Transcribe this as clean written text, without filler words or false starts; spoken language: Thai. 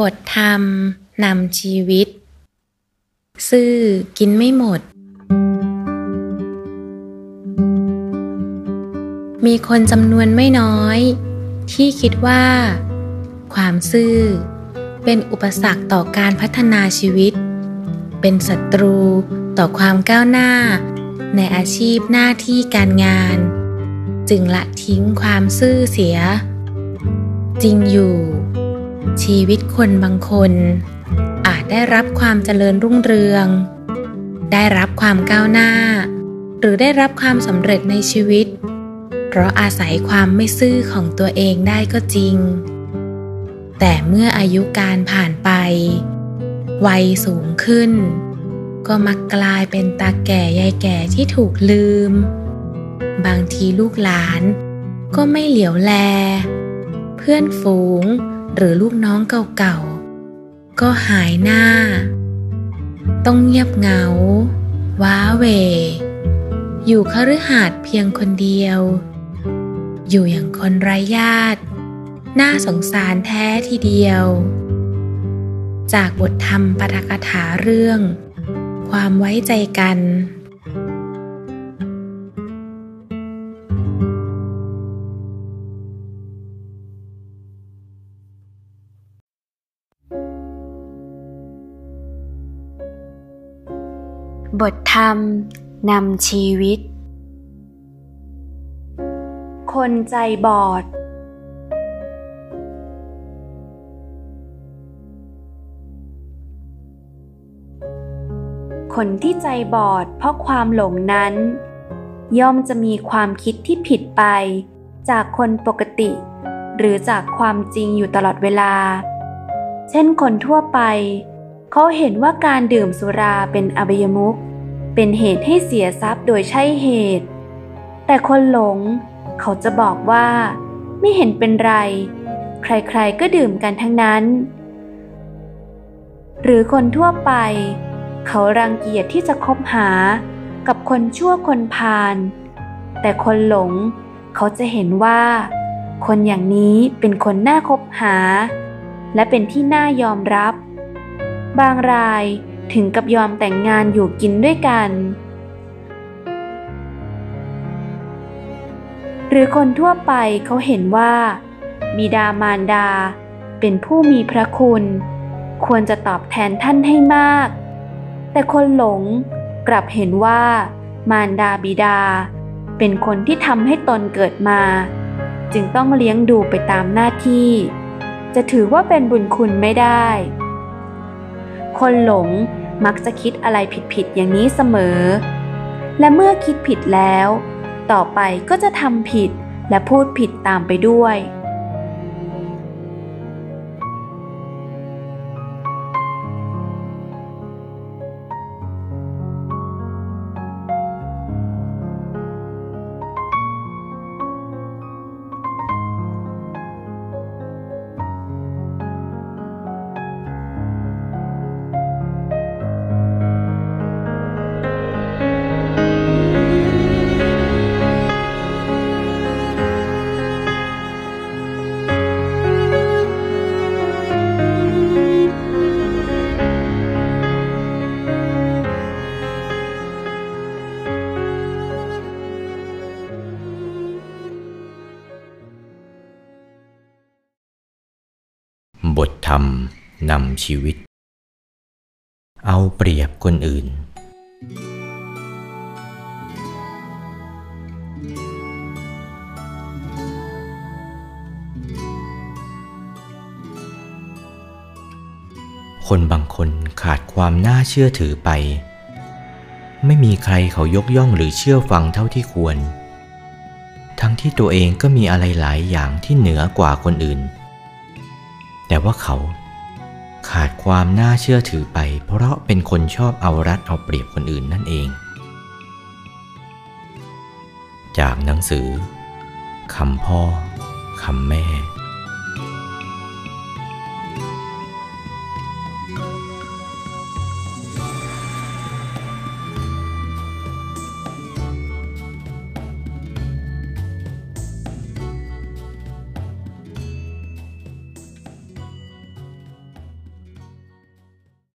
บทธรรมนำชีวิตซื่อกินไม่หมดมีคนจำนวนไม่น้อยที่คิดว่าความซื่อเป็นอุปสรรคต่อการพัฒนาชีวิตเป็นศัตรูต่อความก้าวหน้าในอาชีพหน้าที่การงานจึงละทิ้งความซื่อเสียจริงอยู่ชีวิตคนบางคนอาจได้รับความเจริญรุ่งเรืองได้รับความก้าวหน้าหรือได้รับความสำเร็จในชีวิตเพราะอาศัยความไม่ซื่อของตัวเองได้ก็จริงแต่เมื่ออายุการผ่านไปวัยสูงขึ้นก็มักกลายเป็นตาแก่ยายแก่ที่ถูกลืมบางทีลูกหลานก็ไม่เหลียวแลเพื่อนฝูงหรือลูกน้องเก่าๆก็หายหน้าต้องเงียบเหงาว้าเหวอยู่คฤหาสน์เพียงคนเดียวอยู่อย่างคนไร้ญาติน่าสงสารแท้ทีเดียวจากบทธรรมปาฐกถาเรื่องความไว้ใจกันบทธรรมนำชีวิตคนใจบอดคนที่ใจบอดเพราะความหลงนั้นย่อมจะมีความคิดที่ผิดไปจากคนปกติหรือจากความจริงอยู่ตลอดเวลาเช่นคนทั่วไปเขาเห็นว่าการดื่มสุราเป็นอบายมุขเป็นเหตุให้เสียทรัพย์โดยใช่เหตุแต่คนหลงเขาจะบอกว่าไม่เห็นเป็นไรใครๆก็ดื่มกันทั้งนั้นหรือคนทั่วไปเขารังเกียจที่จะคบหากับคนชั่วคนพาลแต่คนหลงเขาจะเห็นว่าคนอย่างนี้เป็นคนน่าคบหาและเป็นที่น่ายอมรับบางรายถึงกับยอมแต่งงานอยู่กินด้วยกันหรือคนทั่วไปเขาเห็นว่าบิดามารดาเป็นผู้มีพระคุณควรจะตอบแทนท่านให้มากแต่คนหลงกลับเห็นว่ามารดาบิดาเป็นคนที่ทำให้ตนเกิดมาจึงต้องเลี้ยงดูไปตามหน้าที่จะถือว่าเป็นบุญคุณไม่ได้คนหลงมักจะคิดอะไรผิดๆอย่างนี้เสมอและเมื่อคิดผิดแล้วต่อไปก็จะทำผิดและพูดผิดตามไปด้วยบทธรรมนำชีวิตเอาเปรียบคนอื่นคนบางคนขาดความน่าเชื่อถือไปไม่มีใครเขายกย่องหรือเชื่อฟังเท่าที่ควรทั้งที่ตัวเองก็มีอะไรหลายอย่างที่เหนือกว่าคนอื่นแต่ว่าเขาขาดความน่าเชื่อถือไปเพราะเป็นคนชอบเอารัดเอาเปรียบคนอื่นนั่นเองจากหนังสือคำพ่อคำแม่